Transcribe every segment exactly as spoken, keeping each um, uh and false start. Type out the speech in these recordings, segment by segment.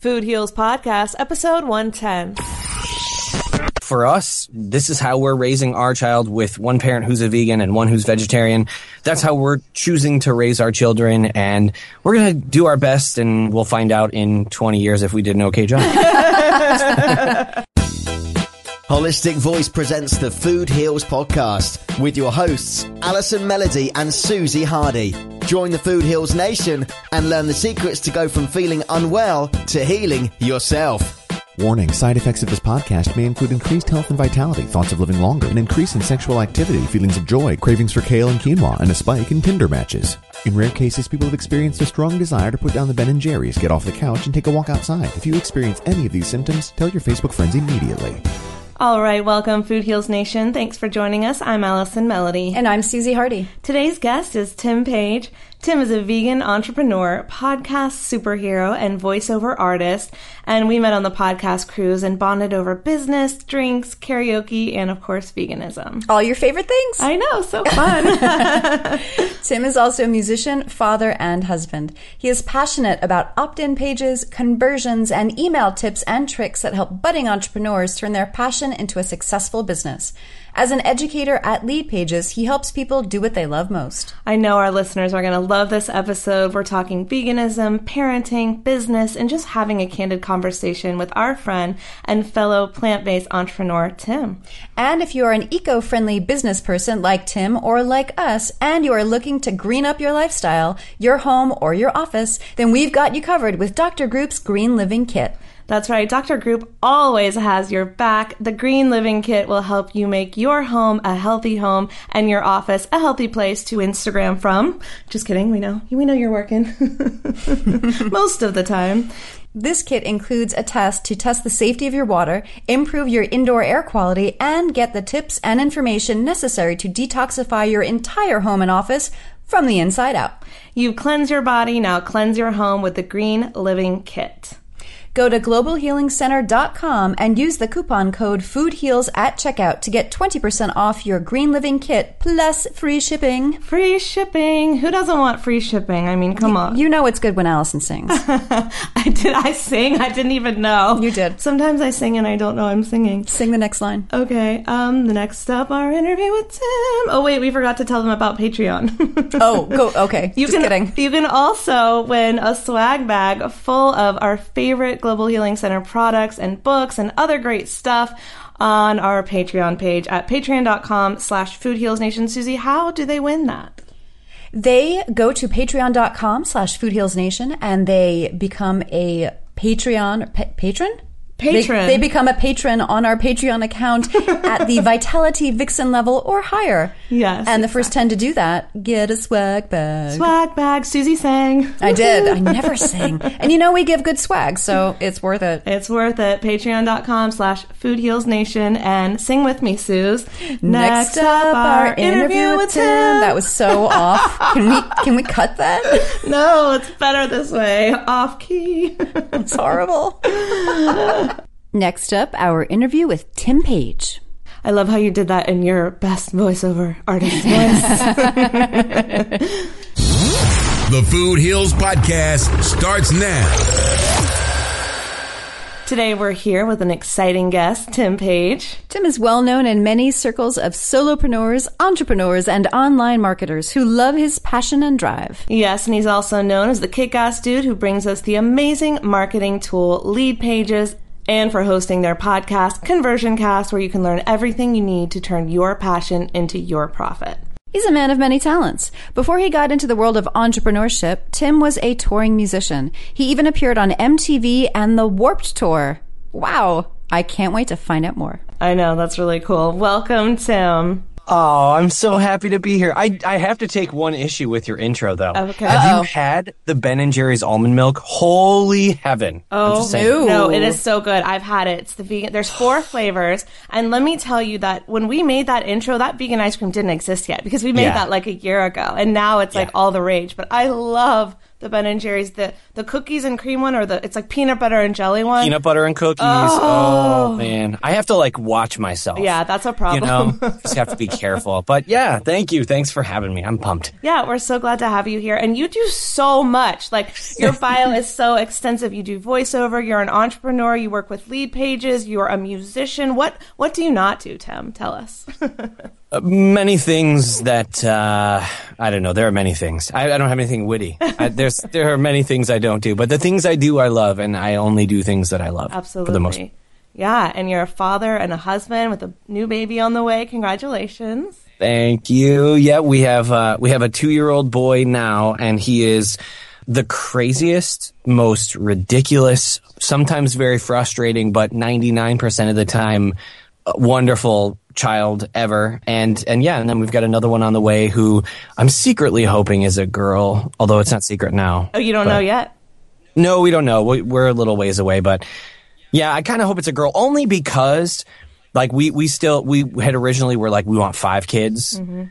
Food Heals Podcast, episode one ten. For us, this is how we're raising our child, with one parent who's a vegan and one who's vegetarian. That's how we're choosing to raise our children, and we're going to do our best, and we'll find out in twenty years if we did an okay job. Holistic Voice presents the Food Heals Podcast with your hosts, Allison Melody and Susie Hardy. Join the Food Heals Nation and learn the secrets to go from feeling unwell to healing yourself. Warning, side effects of this podcast may include increased health and vitality, thoughts of living longer, an increase in sexual activity, feelings of joy, cravings for kale and quinoa, and a spike in Tinder matches. In rare cases, people have experienced a strong desire to put down the Ben and Jerry's, get off the couch, and take a walk outside. If you experience any of these symptoms, tell your Facebook friends immediately. All right, welcome, Food Heals Nation. Thanks for joining us. I'm Allison Melody. And I'm Susie Hardy. Today's guest is Tim Page. Tim is a vegan entrepreneur, podcast superhero, and voiceover artist. And we met on the podcast cruise and bonded over business, drinks, karaoke, and of course, veganism. All your favorite things. I know, so fun. Tim is also a musician, father, and husband. He is passionate about opt-in pages, conversions, and email tips and tricks that help budding entrepreneurs turn their passion into a successful business. As an educator at Leadpages, he helps people do what they love most. I know our listeners are going to love this episode. We're talking veganism, parenting, business, and just having a candid conversation with our friend and fellow plant-based entrepreneur, Tim. And if you are an eco-friendly business person like Tim or like us, and you are looking to green up your lifestyle, your home, or your office, then we've got you covered with Doctor Group's Green Living Kit. That's right. Doctor Group always has your back. The Green Living Kit will help you make your home a healthy home and your office a healthy place to Instagram from. Just kidding. We know. We know you're working most of the time. This kit includes a test to test the safety of your water, improve your indoor air quality, and get the tips and information necessary to detoxify your entire home and office from the inside out. You cleanse your body. Now cleanse your home with the Green Living Kit. Go to Global Healing Center dot com and use the coupon code FOODHEALS at checkout to get twenty percent off your Green Living Kit plus free shipping. Free shipping. Who doesn't want free shipping? I mean, come you, on. You know it's good when Allison sings. I did. I sing? I didn't even know. You did. Sometimes I sing and I don't know I'm singing. Sing the next line. Okay. Um. The next up, our interview with Tim. Oh, wait. We forgot to tell them about Patreon. oh, go. Okay. You Just can, kidding. You can also win a swag bag full of our favorite Global Healing Center products and books and other great stuff on our Patreon page at patreon dot com slash food heals nation. Susie, how do they win that? They go to patreon dot com slash food heals nation and they become a Patreon pa- patron? Patron. They, they become a patron on our Patreon account at the Vitality Vixen level or higher. Yes. And the exactly. first ten to do that, get a swag bag. Swag bag. Susie sang. I did. I never sang. And you know we give good swag, so it's worth it. It's worth it. Patreon dot com slash Food Heals Nation. And sing with me, Suze. Next, Next up, our, our interview, interview with Tim. Tim. That was so off. Can we can we cut that? No, it's better this way. Off key. It's horrible. Next up, our interview with Tim Page. I love how you did that in your best voiceover artist voice. The Food Heals Podcast starts now. Today we're here with an exciting guest, Tim Page. Tim is well known in many circles of solopreneurs, entrepreneurs, and online marketers who love his passion and drive. Yes, and he's also known as the kick-ass dude who brings us the amazing marketing tool, Leadpages, and for hosting their podcast, Conversion Cast, where you can learn everything you need to turn your passion into your profit. He's a man of many talents. Before he got into the world of entrepreneurship, Tim was a touring musician. He even appeared on M T V and the Warped Tour. Wow. I can't wait to find out more. I know. That's really cool. Welcome, Tim. Oh, I'm so happy to be here. I, I have to take one issue with your intro, though. Okay. Have Uh-oh. you had the Ben and Jerry's almond milk? Holy heaven. Oh, no, it is so good. I've had it. It's the vegan. There's four flavors. And let me tell you that when we made that intro, that vegan ice cream didn't exist yet because we made yeah. that like a year ago. And now it's yeah. like all the rage. But I love the Ben and Jerry's, the, the cookies and cream one, or the it's like peanut butter and jelly one. Peanut butter and cookies. Oh, oh man. I have to like watch myself. Yeah, that's a problem. You know, just have to be careful. But yeah, thank you. Thanks for having me. I'm pumped. Yeah, we're so glad to have you here. And you do so much. Like your file is so extensive. You do voiceover. You're an entrepreneur. You work with Leadpages. You're a musician. What, what do you not do, Tim? Tell us. Uh, many things that, uh, I don't know. There are many things. I, I don't have anything witty. I, there's, there are many things I don't do, but the things I do, I love, and I only do things that I love. Absolutely. For the most part. Yeah. And you're a father and a husband with a new baby on the way. Congratulations. Thank you. Yeah, we have uh, we have a two-year-old boy now, and he is the craziest, most ridiculous, sometimes very frustrating, but ninety-nine percent of the time wonderful child ever. And and yeah, and then we've got another one on the way who I'm secretly hoping is a girl, although it's not secret now. Oh, you don't but, know yet? No, we don't know. We're a little ways away, but yeah, I kind of hope it's a girl only because like we, we still, we had originally were like, we want five kids. Mm-hmm.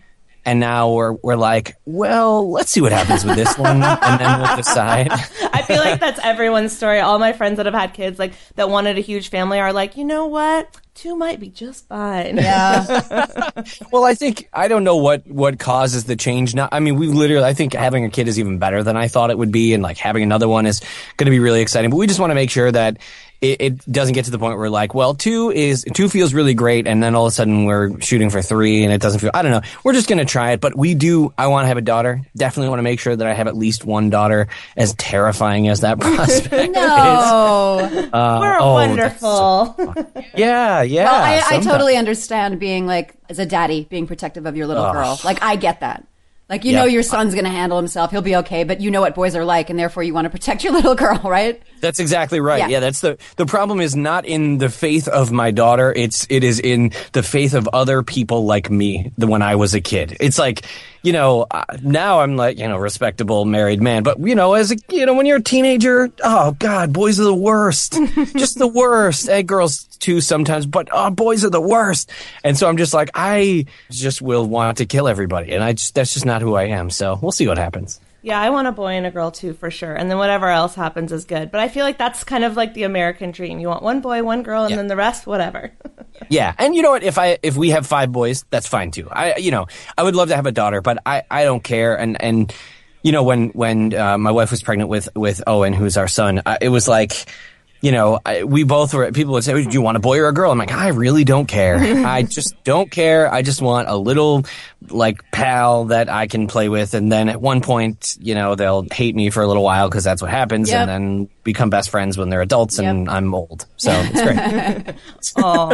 And now we're we're like, well, let's see what happens with this one, and then we'll decide. I feel like that's everyone's story. All my friends that have had kids, like that wanted a huge family, are like, you know what, two might be just fine. Yeah. Well, I think I don't know what, what causes the change. Now, I mean, we literally, I think having a kid is even better than I thought it would be, and like having another one is going to be really exciting. But we just want to make sure that it, it doesn't get to the point where like, well, two is two feels really great, and then all of a sudden we're shooting for three, and it doesn't feel. I don't know. We're just going to try it, but we do. I want to have a daughter. Definitely want to make sure that I have at least one daughter. As terrifying as that prospect no. is, uh, we're oh, wonderful. So yeah, yeah. Well, I, I totally understand being like as a daddy being protective of your little oh. girl. Like I get that. Like you yep. know your son's going to handle himself. He'll be okay, but you know what boys are like, and therefore you want to protect your little girl, right? That's exactly right. Yeah, yeah that's the the problem is not in the faith of my daughter. It's it is in the faith of other people like me the, when I was a kid. It's like, you know, now I'm like, you know, respectable married man, but you know, as a, you know, when you're a teenager, oh god, boys are the worst. Just the worst. And girls too sometimes, but oh, boys are the worst. And so I'm just like, I just will want to kill everybody, and I just, that's just not who I am, so we'll see what happens. Yeah, I want a boy and a girl too, for sure. And then whatever else happens is good. But I feel like that's kind of like the American dream. You want one boy, one girl, and yeah. then the rest, whatever. Yeah, and you know what? If I if we have five boys, that's fine too. I you know I would love to have a daughter, but I, I don't care. And and you know when when uh, my wife was pregnant with with Owen, who's our son, I, it was like. You know, I, we both were, people would say, do you want a boy or a girl? I'm like, I really don't care. I just don't care. I just want a little, like, pal that I can play with. And then at one point, you know, they'll hate me for a little while because that's what happens. Yep. And then become best friends when they're adults and yep. I'm old. So it's great. Aww.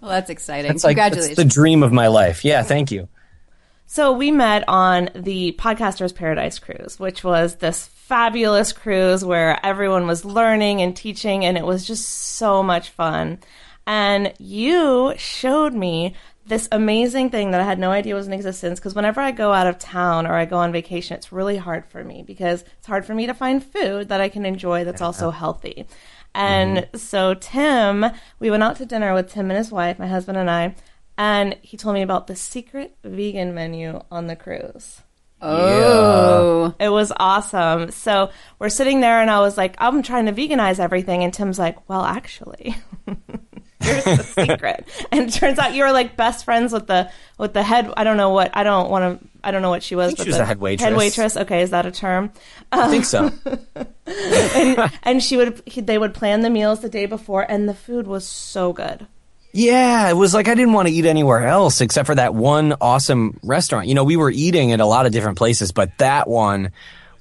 Well, that's exciting. That's like, congratulations. That's the dream of my life. Yeah, thank you. So we met on the Podcaster's Paradise cruise, which was this fabulous cruise where everyone was learning and teaching, and it was just so much fun. And you showed me this amazing thing that I had no idea was in existence, because whenever I go out of town or I go on vacation, it's really hard for me because it's hard for me to find food that I can enjoy that's also healthy. And mm-hmm. so Tim, we went out to dinner with Tim and his wife, my husband and I, and he told me about the secret vegan menu on the cruise. Oh. Yeah. It was awesome. So we're sitting there, and I was like, I'm trying to veganize everything. And Tim's like, well, actually, here's the secret. And it turns out you were like best friends with the with the head. I don't know what. I don't want to. I don't know what she was. I think but she was the a head waitress. Head waitress. Okay, is that a term? I um, think so. and, and she would. He, they would plan the meals the day before, and the food was so good. Yeah, it was like I didn't want to eat anywhere else except for that one awesome restaurant. You know, we were eating at a lot of different places, but that one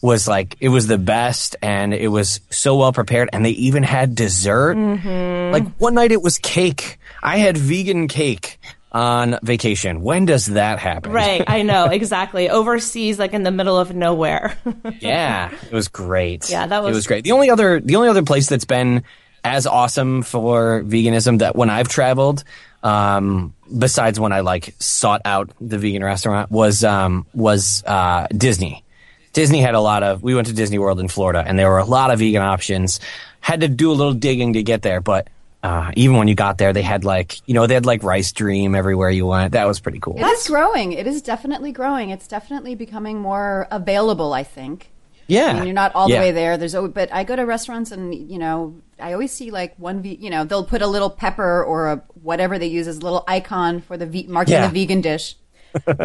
was like, it was the best, and it was so well prepared, and they even had dessert. Mm-hmm. Like one night it was cake. I had vegan cake on vacation. When does that happen? Right, I know, exactly. Overseas, like in the middle of nowhere. Yeah, it was great. Yeah, that was, it was great. The only other, the only other place that's been as awesome for veganism that when I've traveled, um, besides when I like sought out the vegan restaurant, was um, was uh, Disney. Disney had a lot of. We went to Disney World in Florida, and there were a lot of vegan options. Had to do a little digging to get there, but uh, even when you got there, they had like you know they had like Rice Dream everywhere you went. That was pretty cool. It is growing. It is definitely growing. It's definitely becoming more available, I think. Yeah, I mean, you're not all yeah. the way there. There's, but I go to restaurants, and you know, I always see like one, ve- you know, they'll put a little pepper or a whatever they use as a little icon for the ve- marking yeah. the vegan dish.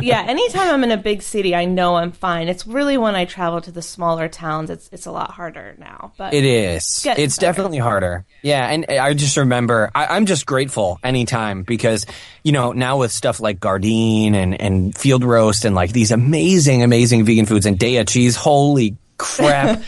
Yeah, anytime I'm in a big city, I know I'm fine. It's really when I travel to the smaller towns, it's it's a lot harder now. But it is. It's, it's definitely harder. Yeah, and I just remember, I, I'm just grateful anytime because you know now with stuff like Gardein and and Field Roast and like these amazing, amazing vegan foods and Daiya cheese, holy. crap.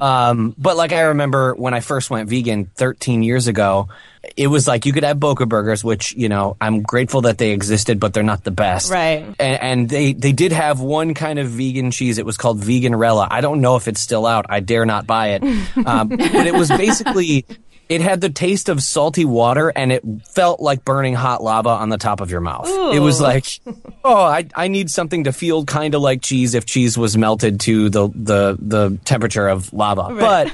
um, but like I remember when I first went vegan thirteen years ago, it was like you could have Boca Burgers, which, you know, I'm grateful that they existed, but they're not the best. Right. And, and they, they did have one kind of vegan cheese. It was called Veganrella. I don't know if it's still out. I dare not buy it. Um, but it was basically... It had the taste of salty water, and it felt like burning hot lava on the top of your mouth. Ooh. It was like, oh, I I need something to feel kind of like cheese if cheese was melted to the the, the temperature of lava. Right. But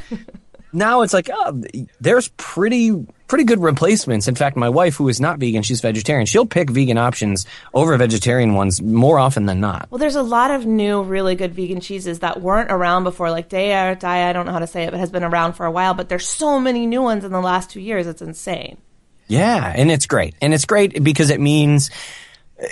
now it's like, oh, there's pretty pretty good replacements. In fact, my wife, who is not vegan, she's vegetarian. She'll pick vegan options over vegetarian ones more often than not. Well, there's a lot of new, really good vegan cheeses that weren't around before, like Daiya or Daiya, I don't know how to say it, but has been around for a while. But there's so many new ones in the last two years. It's insane. Yeah, and it's great. And it's great because it means...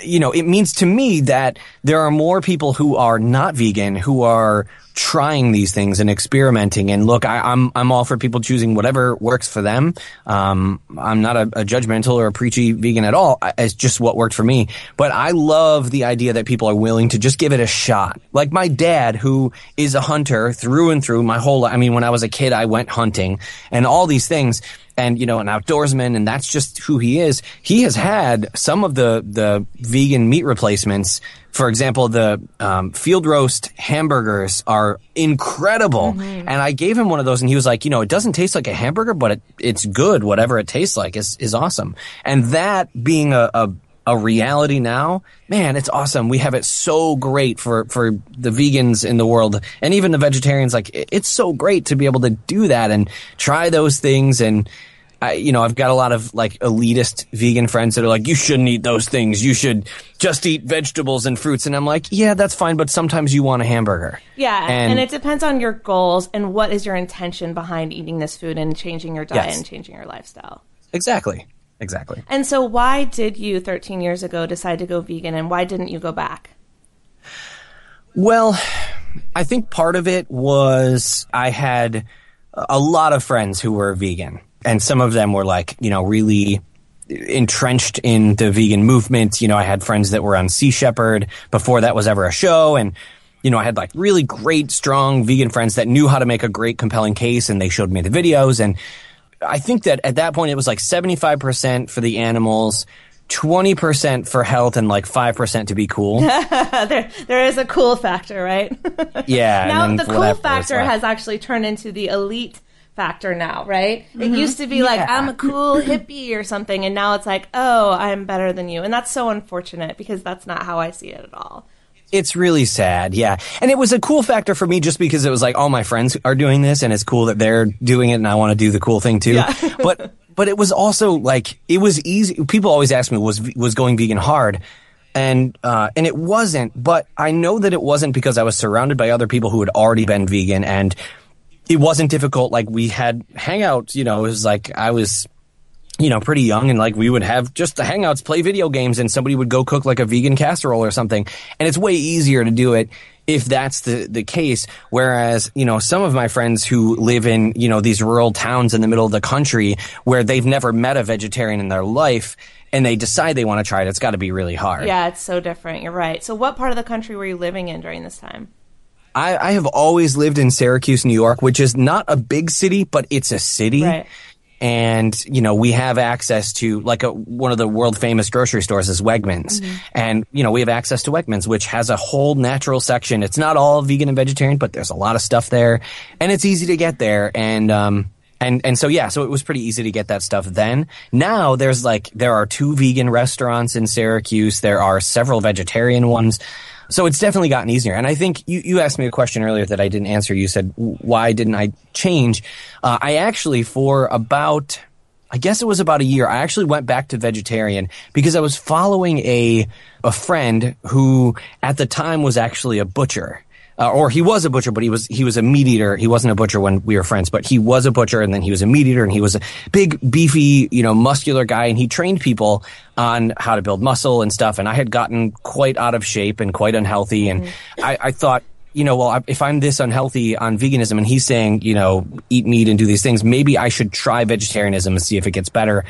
You know, it means to me that there are more people who are not vegan who are trying these things and experimenting. And look, I, I'm I'm all for people choosing whatever works for them. Um, I'm not a, a judgmental or a preachy vegan at all. I, it's just what worked for me. But I love the idea that people are willing to just give it a shot. Like my dad, who is a hunter through and through. My whole, I mean, when I was a kid, I went hunting and all these things. And, you know, an outdoorsman, and that's just who he is. He has had some of the, the vegan meat replacements. For example, the um, Field Roast hamburgers are incredible. Mm-hmm. And I gave him one of those, and he was like, you know, it doesn't taste like a hamburger, but it, it's good. Whatever it tastes like is, is awesome. And that being a, a a reality now, man, it's awesome. We have it so great for, for the vegans in the world and even the vegetarians. Like, it's so great to be able to do that and try those things. And, I, you know, I've got a lot of like elitist vegan friends that are like, you shouldn't eat those things. You should just eat vegetables and fruits. And I'm like, yeah, that's fine. But sometimes you want a hamburger. Yeah. And, and it depends on your goals and what is your intention behind eating this food and changing your diet yes. and changing your lifestyle. Exactly. Exactly. And so why did you thirteen years ago decide to go vegan, and why didn't you go back? Well, I think part of it was I had a lot of friends who were vegan, and some of them were like, you know, really entrenched in the vegan movement. You know, I had friends that were on Sea Shepherd before that was ever a show, and you know, I had like really great, strong vegan friends that knew how to make a great, compelling case, and they showed me the videos. And I think that at that point it was like seventy-five percent for the animals, twenty percent for health, and like five percent to be cool. there, there is a cool factor, right? Yeah. Now the cool factor has actually turned into the elite factor now, right? Mm-hmm. It used to be yeah. like, I'm a cool hippie or something, and now it's like, oh, I'm better than you. And that's so unfortunate because that's not how I see it at all. It's really sad, yeah. And it was a cool factor for me just because it was like, all my friends are doing this, and it's cool that they're doing it, and I want to do the cool thing too. Yeah. but but it was also like, it was easy. People always ask me, was was going vegan hard? And uh, and it wasn't, but I know that it wasn't because I was surrounded by other people who had already been vegan, and it wasn't difficult. Like, we had hangouts, you know, it was like I was... you know, pretty young, and like we would have just the hangouts, play video games, and somebody would go cook like a vegan casserole or something. And it's way easier to do it if that's the, the case. Whereas, you know, some of my friends who live in, you know, these rural towns in the middle of the country where they've never met a vegetarian in their life and they decide they want to try it, it's got to be really hard. Yeah, it's so different. You're right. So what part of the country were you living in during this time? I, I have always lived in Syracuse, New York, which is not a big city, but it's a city. Right. And, you know, we have access to like a, one of the world famous grocery stores is Wegmans. Mm-hmm. And, you know, we have access to Wegmans, which has a whole natural section. It's not all vegan and vegetarian, but there's a lot of stuff there, and it's easy to get there. And, um, and, and so, yeah, so it was pretty easy to get that stuff then. Now there's like, there are two vegan restaurants in Syracuse. There are several vegetarian ones. So it's definitely gotten easier. And I think you, you asked me a question earlier that I didn't answer. You said, why didn't I change? Uh, I actually, for about, I guess it was about a year, I actually went back to vegetarian because I was following a, a friend who at the time was actually a butcher. Uh, or he was a butcher, but he was he was a meat eater. He wasn't a butcher when we were friends, but he was a butcher, and then he was a meat eater, and he was a big, beefy, you know, muscular guy, and he trained people on how to build muscle and stuff. And I had gotten quite out of shape and quite unhealthy, and mm-hmm. I, I thought, you know, well, I, if I'm this unhealthy on veganism, and he's saying, you know, eat meat and do these things, maybe I should try vegetarianism and see if it gets better.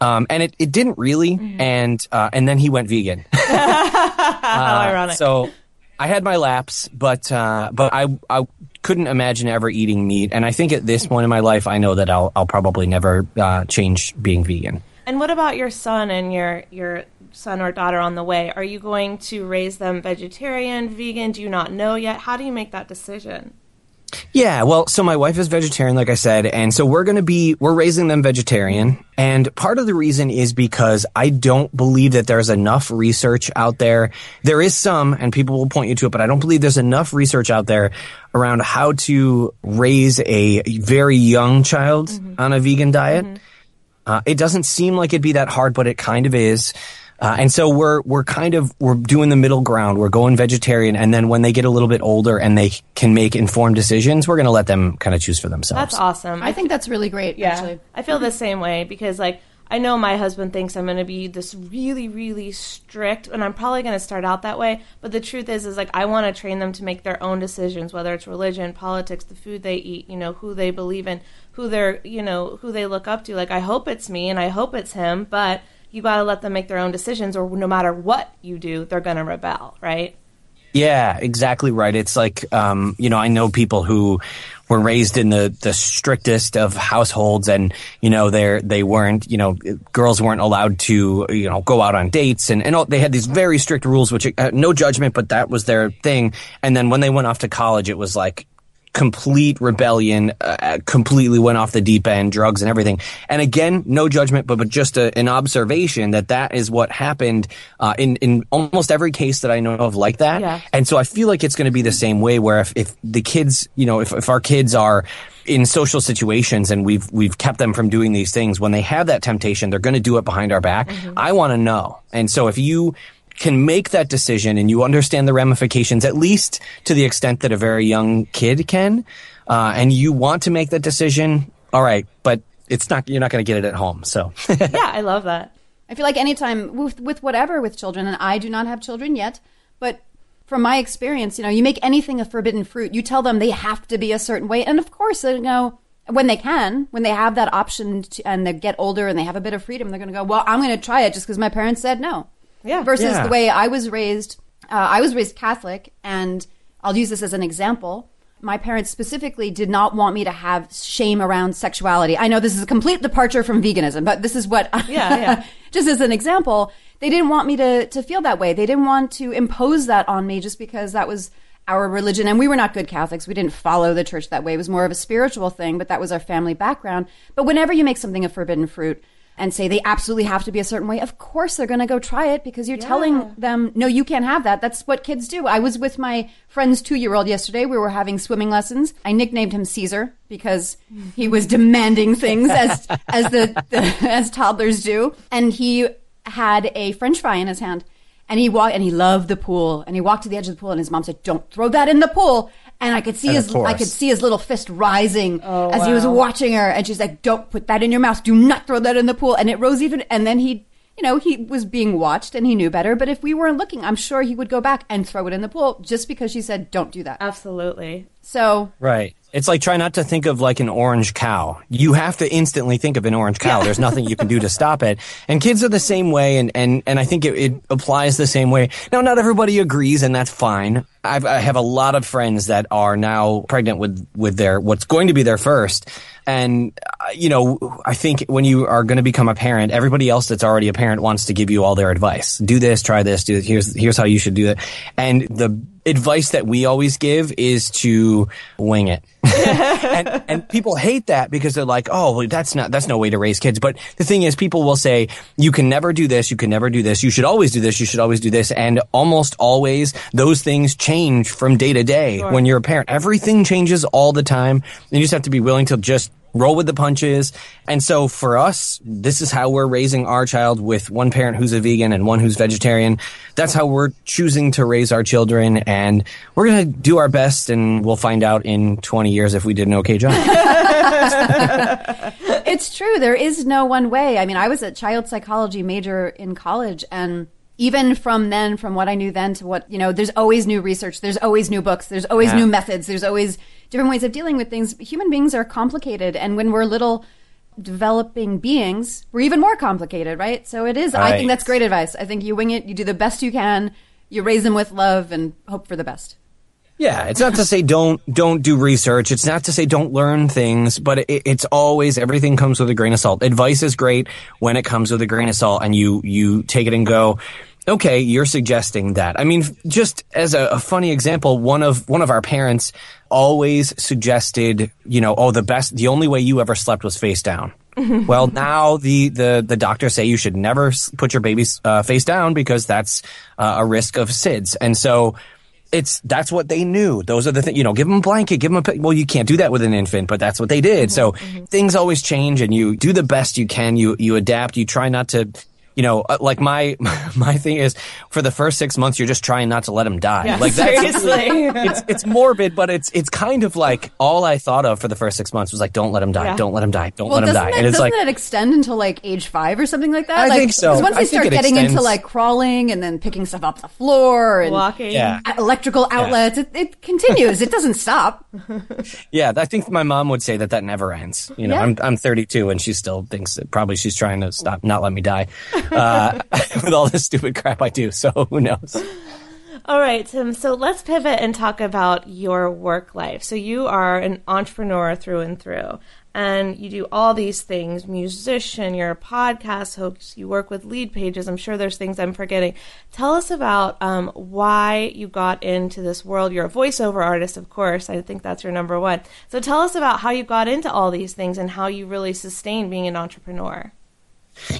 Um, and it, it didn't really, mm-hmm. and uh, and then he went vegan. How uh, ironic. So. I had my lapse, but uh, but I I couldn't imagine ever eating meat, and I think at this point in my life, I know that I'll I'll probably never uh, change being vegan. And what about your son and your your son or daughter on the way? Are you going to raise them vegetarian, vegan? Do you not know yet? How do you make that decision? Yeah, well, so my wife is vegetarian, like I said, and so we're going to be, we're raising them vegetarian. And part of the reason is because I don't believe that there's enough research out there. There is some, and people will point you to it, but I don't believe there's enough research out there around how to raise a very young child mm-hmm. on a vegan diet. Mm-hmm. Uh, it doesn't seem like it'd be that hard, but it kind of is. Uh, and so we're, we're kind of, we're doing the middle ground. We're going vegetarian. And then when they get a little bit older and they can make informed decisions, we're going to let them kind of choose for themselves. That's awesome. I think that's really great. Yeah. Actually. I feel the same way because like, I know my husband thinks I'm going to be this really, really strict, and I'm probably going to start out that way. But the truth is, is like I want to train them to make their own decisions, whether it's religion, politics, the food they eat, you know, who they believe in, who they're, you know, who they look up to. Like I hope it's me and I hope it's him, but you got to let them make their own decisions, or no matter what you do, they're going to rebel, right? Yeah, exactly right. It's like, um, you know, I know people who were raised in the, the strictest of households and, you know, they're, they weren't, you know, girls weren't allowed to, you know, go out on dates and, and all, they had these very strict rules, which uh, no judgment, but that was their thing. And then when they went off to college, it was like complete rebellion, uh, completely went off the deep end, drugs and everything. And again, no judgment, but, but just a, an observation that that is what happened uh, in, in almost every case that I know of like that. Yeah. And so I feel like it's going to be the same way where if, if the kids, you know, if, if our kids are in social situations and we've we've kept them from doing these things, when they have that temptation, they're going to do it behind our back. Mm-hmm. I want to know. And so if you can make that decision and you understand the ramifications, at least to the extent that a very young kid can, uh, and you want to make that decision, all right, but it's not, you're not going to get it at home. So yeah, I love that. I feel like anytime with, with whatever, with children, and I do not have children yet, but from my experience, you know, you make anything a forbidden fruit, you tell them they have to be a certain way. And of course, you know, when they can, when they have that option to, and they get older and they have a bit of freedom, they're going to go, well, I'm going to try it just because my parents said no. Yeah, versus yeah. the way I was raised. Uh, I was raised Catholic, and I'll use this as an example. My parents specifically did not want me to have shame around sexuality. I know this is a complete departure from veganism, but this is what, yeah, yeah. just as an example, they didn't want me to, to feel that way. They didn't want to impose that on me just because that was our religion. And we were not good Catholics. We didn't follow the church that way. It was more of a spiritual thing, but that was our family background. But whenever you make something a forbidden fruit, and say they absolutely have to be a certain way, of course they're going to go try it because you're yeah. telling them, no, you can't have that. That's what kids do. I was with my friend's two-year-old yesterday. We were having swimming lessons. I nicknamed him Caesar because he was demanding things as as the, the as toddlers do. And he had a French fry in his hand. And he walked, and he loved the pool. And he walked to the edge of the pool, and his mom said, "Don't throw that in the pool." And I could see his, I could see his little fist rising oh, as wow. he was watching her. And she's like, "Don't put that in your mouth. Do not throw that in the pool." And it rose even. And then he, you know, he was being watched, and he knew better. But if we weren't looking, I'm sure he would go back and throw it in the pool just because she said, "Don't do that." Absolutely. So right. It's like, try not to think of like an orange cow. You have to instantly think of an orange cow. Yeah. There's nothing you can do to stop it. And kids are the same way. And, and, and I think it, it applies the same way. Now, not everybody agrees, and that's fine. I've, I have a lot of friends that are now pregnant with, with their, what's going to be their first. And, uh, you know, I think when you are going to become a parent, everybody else that's already a parent wants to give you all their advice. Do this, try this, do this. Here's, here's how you should do that. And the advice that we always give is to wing it. and, and people hate that because they're like, oh, well, that's not, that's no way to raise kids. But the thing is, people will say, you can never do this. You can never do this. You should always do this. You should always do this. And almost always those things change from day to day. Sure. When you're a parent, everything changes all the time. And you just have to be willing to just roll with the punches. And so for us, this is how we're raising our child, with one parent who's a vegan and one who's vegetarian. That's how we're choosing to raise our children. And we're going to do our best, and we'll find out in twenty years if we did an okay job. It's true. There is no one way. I mean, I was a child psychology major in college, and even from then, from what I knew then to what, you know, there's always new research. There's always new books. There's always yeah. new methods. There's always different ways of dealing with things. Human beings are complicated. And when we're little developing beings, we're even more complicated, right? So it is. Right. I think that's great advice. I think you wing it. You do the best you can. you raise them with love and hope for the best. Yeah, it's not to say don't don't do research. It's not to say don't learn things, but it, it's always everything comes with a grain of salt. Advice is great when it comes with a grain of salt, and you you take it and go, okay, you're suggesting that. I mean, just as a, a funny example, one of one of our parents always suggested, you know, oh, the best, the only way you ever slept was face down. Well, now the, the, the doctors say you should never put your baby's uh, face down because that's uh, a risk of S I D S, and so. It's that's what they knew. Those are the things, you know, give them a blanket, give them a, well, you can't do that with an infant, but that's what they did. Mm-hmm, so mm-hmm. Things always change, and you do the best you can. You, you adapt. You try not to, you know, like my, my thing is for the first six months, you're just trying not to let them die. Yeah, like that's, seriously. It's, it's morbid, but it's, it's kind of like all I thought of for the first six months was like, don't let them die. Yeah. Don't let them die. Don't well, let them die. That, and it's doesn't like, that extend until like age five or something like that? I like, think so. Because once I they start getting extends. into like crawling and then picking stuff off the floor and walking, yeah. electrical outlets, yeah. it, it continues. It doesn't stop. Yeah. I think my mom would say that that never ends. You know, yeah. I'm, I'm thirty-two and she still thinks that probably she's trying to stop, not let me die. uh, with all this stupid crap I do, so who knows? All right, Tim. So let's pivot and talk about your work life. So you are an entrepreneur through and through, and you do all these things, musician, you're a podcast host, you work with Leadpages. I'm sure there's things I'm forgetting. Tell us about um, why you got into this world. You're a voiceover artist, of course. I think that's your number one. So tell us about how you got into all these things and how you really sustained being an entrepreneur.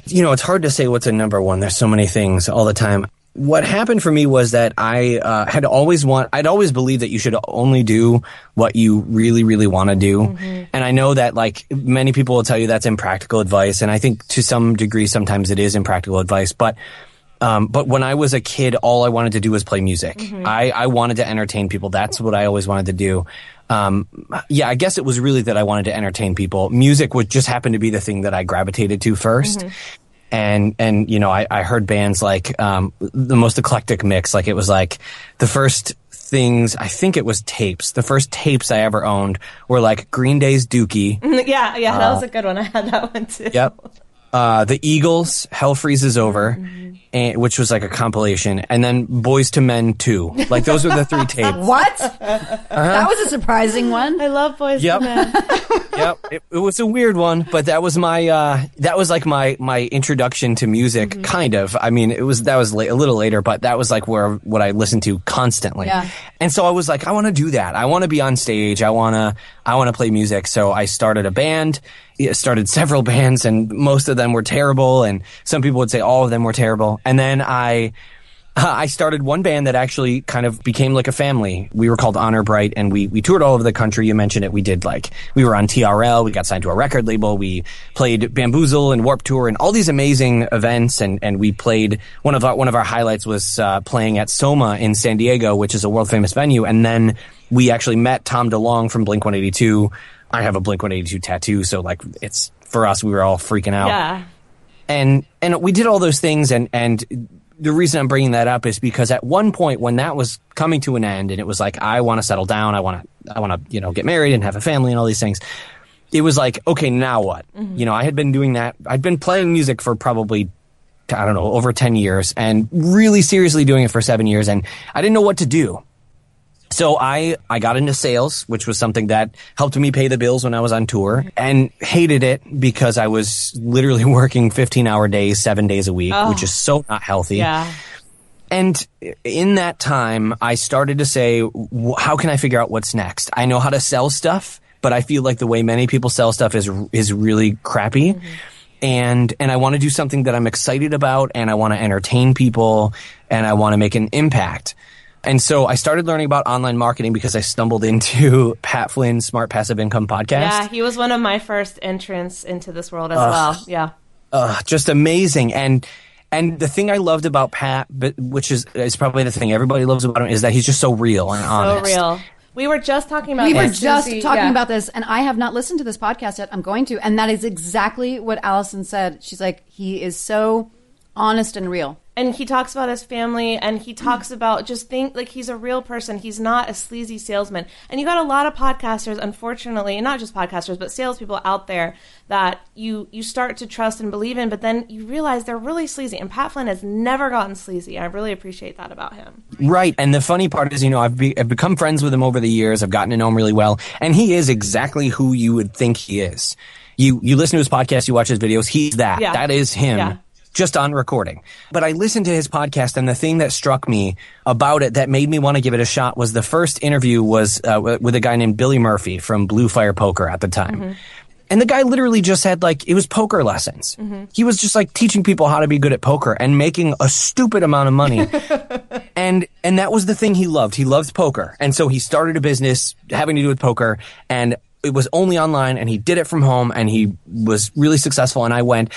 You know, it's hard to say what's a number one. There's so many things all the time. What happened for me was that I uh, had always want, I'd always believed that you should only do what you really, really want to do. Mm-hmm. And I know that like many people will tell you that's impractical advice. And I think to some degree, sometimes it is impractical advice. But Um, but when I was a kid, all I wanted to do was play music. Mm-hmm. I, I wanted to entertain people. That's what I always wanted to do. Um, yeah, I guess it was really that I wanted to entertain people. Music would just happen to be the thing that I gravitated to first. Mm-hmm. And, and, you know, I, I heard bands like, um, the most eclectic mix. Like it was like the first things, I think it was tapes. The first tapes I ever owned were like Green Day's Dookie. Yeah, yeah, that uh, was a good one. I had that one too. Yep. Uh, the Eagles, Hell Freezes Over, mm-hmm. and, which was like a compilation, and then Boys to Men two. Like those were the three tapes. What? Uh-huh. That was a surprising one. I love Boys yep. to Men. Yep, it, it was a weird one, but that was my uh, that was like my my introduction to music, mm-hmm. kind of. I mean, it was that was la- a little later, but that was like where what I listened to constantly. Yeah. And so I was like, I want to do that. I want to be on stage. I wanna I want to play music. So I started a band. Started several bands, and most of them were terrible, and some people would say all of them were terrible. And then I uh, I started one band that actually kind of became like a family. We were called Honor Bright, and we we toured all over the country. You mentioned it. We did like we were on T R L. We got signed to a record label. We played Bamboozle and Warped Tour and all these amazing events. And and we played one of our, one of our highlights was uh, playing at SoMa in San Diego, which is a world famous venue. And then we actually met Tom DeLonge from Blink one eighty-two. I have a Blink one eighty-two tattoo, so like it's for us. We were all freaking out, yeah. And and we did all those things. And and the reason I'm bringing that up is because at one point when that was coming to an end, and it was like I want to settle down, I want to I want to you know get married and have a family and all these things. It was like okay, now what? Mm-hmm. You know, I had been doing that. I'd been playing music for probably I don't know over ten years, and really seriously doing it for seven years, and I didn't know what to do. So I, I got into sales, which was something that helped me pay the bills when I was on tour, and hated it because I was literally working fifteen hour days, seven days a week, oh, which is so not healthy. Yeah. And in that time, I started to say, how can I figure out what's next? I know how to sell stuff, but I feel like the way many people sell stuff is, is really crappy. Mm-hmm. And, and I want to do something that I'm excited about, and I want to entertain people, and I want to make an impact. And so I started learning about online marketing because I stumbled into Pat Flynn's Smart Passive Income podcast. Yeah, he was one of my first entrants into this world as uh, well. Yeah. Uh, just amazing. And and the thing I loved about Pat, which is, is probably the thing everybody loves about him, is that he's just so real and honest. So real. We were just talking about we this. We were just Susie, talking yeah. about this, and I have not listened to this podcast yet. I'm going to. And that is exactly what Allison said. She's like, he is so honest and real. And he talks about his family, and he talks about just think like he's a real person. He's not a sleazy salesman. And you got a lot of podcasters, unfortunately, and not just podcasters, but salespeople out there that you you start to trust and believe in, but then you realize they're really sleazy. And Pat Flynn has never gotten sleazy. I really appreciate that about him. Right. And the funny part is, you know, I've, be, I've become friends with him over the years. I've gotten to know him really well. And he is exactly who you would think he is. You, you listen to his podcast, you watch his videos. He's that. Yeah. That is him. Yeah. Just on recording. But I listened to his podcast, and the thing that struck me about it that made me want to give it a shot was the first interview was uh, with a guy named Billy Murphy from Blue Fire Poker at the time. Mm-hmm. And the guy literally just had like, it was poker lessons. Mm-hmm. He was just like teaching people how to be good at poker and making a stupid amount of money. and and that was the thing he loved. He loved poker. And so he started a business having to do with poker, and it was only online, and he did it from home, and he was really successful. And I went,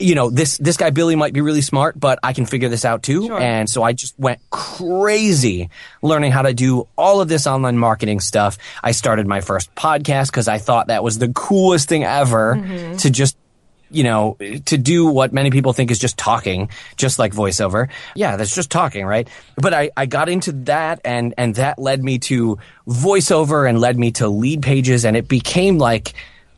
you know, this this guy Billy might be really smart, but I can figure this out too. Sure. And so I just went crazy learning how to do all of this online marketing stuff. I started my first podcast because I thought that was the coolest thing ever, mm-hmm. to just, you know, to do what many people think is just talking, just like voiceover. Yeah, that's just talking, right? But I, I got into that, and, and that led me to voiceover and led me to lead pages, and it became like,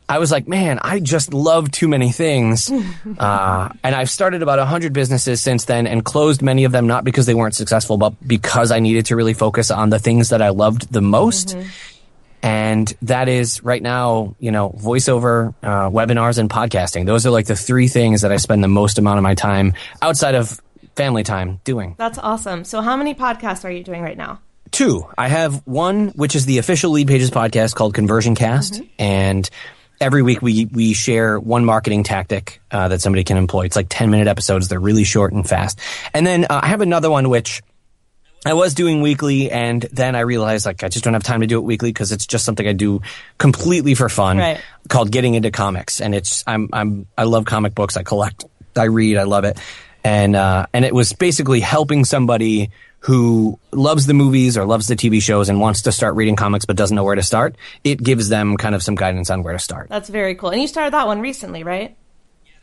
I was like, man, I just love too many things. Uh, and I've started about one hundred businesses since then and closed many of them, not because they weren't successful, but because I needed to really focus on the things that I loved the most. Mm-hmm. And that is right now, you know, voiceover, uh, webinars, and podcasting. Those are like the three things that I spend the most amount of my time outside of family time doing. That's awesome. So how many podcasts are you doing right now? Two. I have one, which is the official Lead Pages podcast called Conversion Cast. Mm-hmm. And every week we, we share one marketing tactic uh, that somebody can employ. It's like ten-minute episodes. They're really short and fast. And then uh, I have another one, which I was doing weekly, and then I realized like I just don't have time to do it weekly because it's just something I do completely for fun, right. Called Getting Into Comics. And it's I'm I'm I love comic books. I collect. I read. I love it. And uh, and it was basically helping somebody who loves the movies or loves the T V shows and wants to start reading comics but doesn't know where to start. It gives them kind of some guidance on where to start. That's very cool. And you started that one recently, right?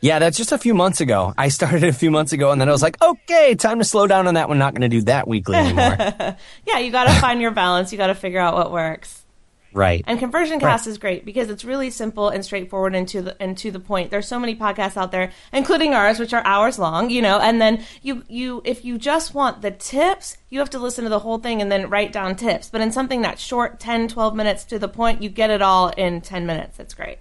Yeah, that's just a few months ago. I started it a few months ago, and then I was like, okay, time to slow down on that one. Not going to do that weekly anymore. Yeah, you got to find your balance. You got to figure out what works. Right. And Conversion Cast right. is great because it's really simple and straightforward and to the and to the point. There's so many podcasts out there, including ours, which are hours long, you know, and then you you if you just want the tips, you have to listen to the whole thing and then write down tips. But in something that's short, ten, twelve minutes to the point, you get it all in ten minutes. It's great.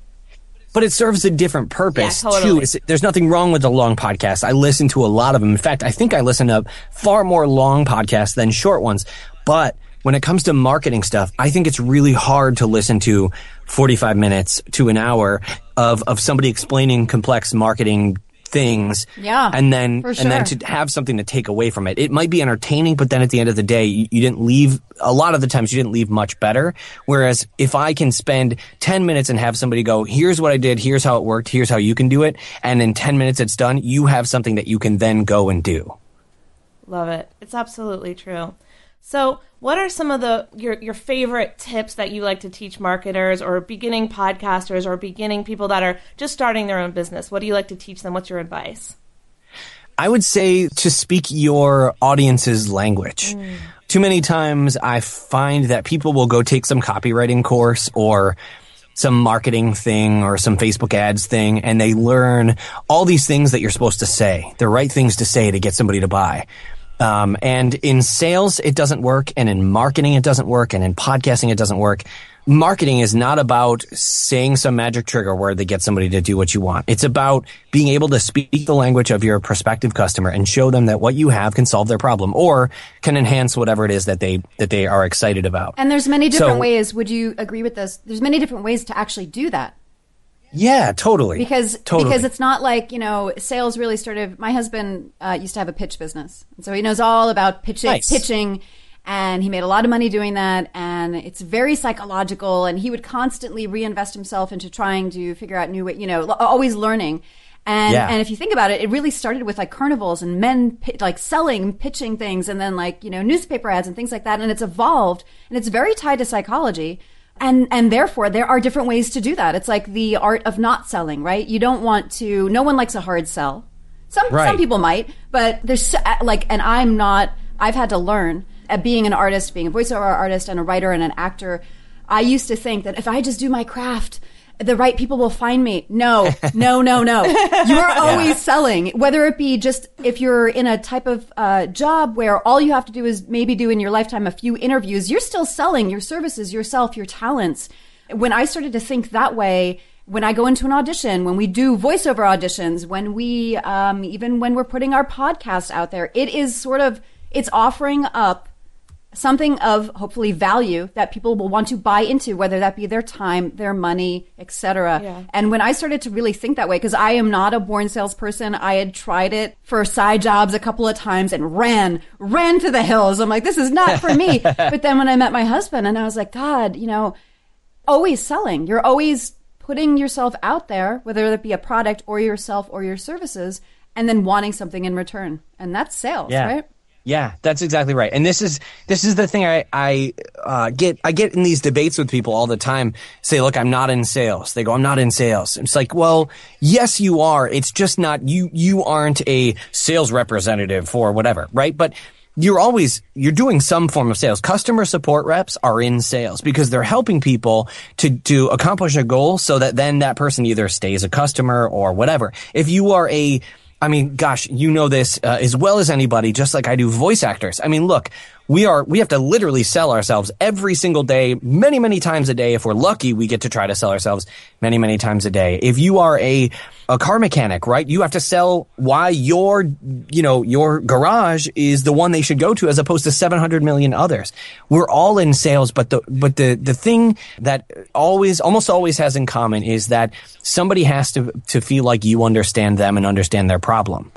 But it serves a different purpose, yeah, totally. too. It's, there's nothing wrong with a long podcast. I listen to a lot of them. In fact, I think I listen to far more long podcasts than short ones. But when it comes to marketing stuff, I think it's really hard to listen to forty-five minutes to an hour of, of somebody explaining complex marketing things. Yeah. And then, for sure. and then to have something to take away from it. It might be entertaining, but then at the end of the day, you, you didn't leave, a lot of the times you didn't leave much better. Whereas if I can spend ten minutes and have somebody go, here's what I did, here's how it worked, here's how you can do it. And in ten minutes it's done, you have something that you can then go and do. Love it. It's absolutely true. So what are some of the your, your favorite tips that you like to teach marketers or beginning podcasters or beginning people that are just starting their own business? What do you like to teach them? What's your advice? I would say to speak your audience's language. Mm. Too many times I find that people will go take some copywriting course or some marketing thing or some Facebook ads thing, and they learn all these things that you're supposed to say, the right things to say to get somebody to buy. Um, and in sales, it doesn't work. And in marketing, it doesn't work. And in podcasting, it doesn't work. Marketing is not about saying some magic trigger word that gets somebody to do what you want. It's about being able to speak the language of your prospective customer and show them that what you have can solve their problem or can enhance whatever it is that they that they are excited about. And there's many different so, ways. Would you agree with this? There's many different ways to actually do that. Yeah, totally. Because totally. because it's not like, you know, sales really sort of, my husband uh, used to have a pitch business. And so he knows all about pitching, nice. pitching, and he made a lot of money doing that. And it's very psychological. And he would constantly reinvest himself into trying to figure out new ways, you know, always learning. And yeah. and if you think about it, it really started with like carnivals and men pi- like selling, pitching things, and then like, you know, newspaper ads and things like that. And it's evolved, and it's very tied to psychology. And and therefore, there are different ways to do that. It's like the art of not selling, right? You don't want to, no one likes a hard sell. Some right. some people might, but there's like, and I'm not, I've had to learn at being an artist, being a voiceover artist and a writer and an actor. I used to think that if I just do my craft, the right people will find me. No, no, no, no. You're always yeah. selling, whether it be just if you're in a type of uh, job where all you have to do is maybe do in your lifetime a few interviews, you're still selling your services, yourself, your talents. When I started to think that way, when I go into an audition, when we do voiceover auditions, when we, um, even when we're putting our podcast out there, it is sort of, it's offering up something of hopefully value that people will want to buy into, whether that be their time, their money, et cetera. Yeah. And when I started to really think that way, because I am not a born salesperson, I had tried it for side jobs a couple of times and ran, ran to the hills. I'm like, this is not for me. But then when I met my husband and I was like, God, you know, always selling. You're always putting yourself out there, whether it be a product or yourself or your services, and then wanting something in return. And that's sales, yeah. right? Yeah, that's exactly right. And this is this is the thing I, I uh, get I get in these debates with people all the time. Say, look, I'm not in sales. They go, I'm not in sales. It's like, well, yes, you are. It's just not you. You aren't a sales representative for whatever, right? But you're always you're doing some form of sales. Customer support reps are in sales because they're helping people to to accomplish a goal, so that then that person either stays a customer or whatever. If you are a I mean, gosh, you know this uh, as well as anybody, just like I do voice actors. I mean, look, we are, we have to literally sell ourselves every single day, many, many times a day. If we're lucky, we get to try to sell ourselves many, many times a day. If you are a, a car mechanic, right, you have to sell why your, you know, your garage is the one they should go to as opposed to seven hundred million others. We're all in sales, but the, but the, the thing that always, almost always has in common is that somebody has to, to feel like you understand them and understand their problem.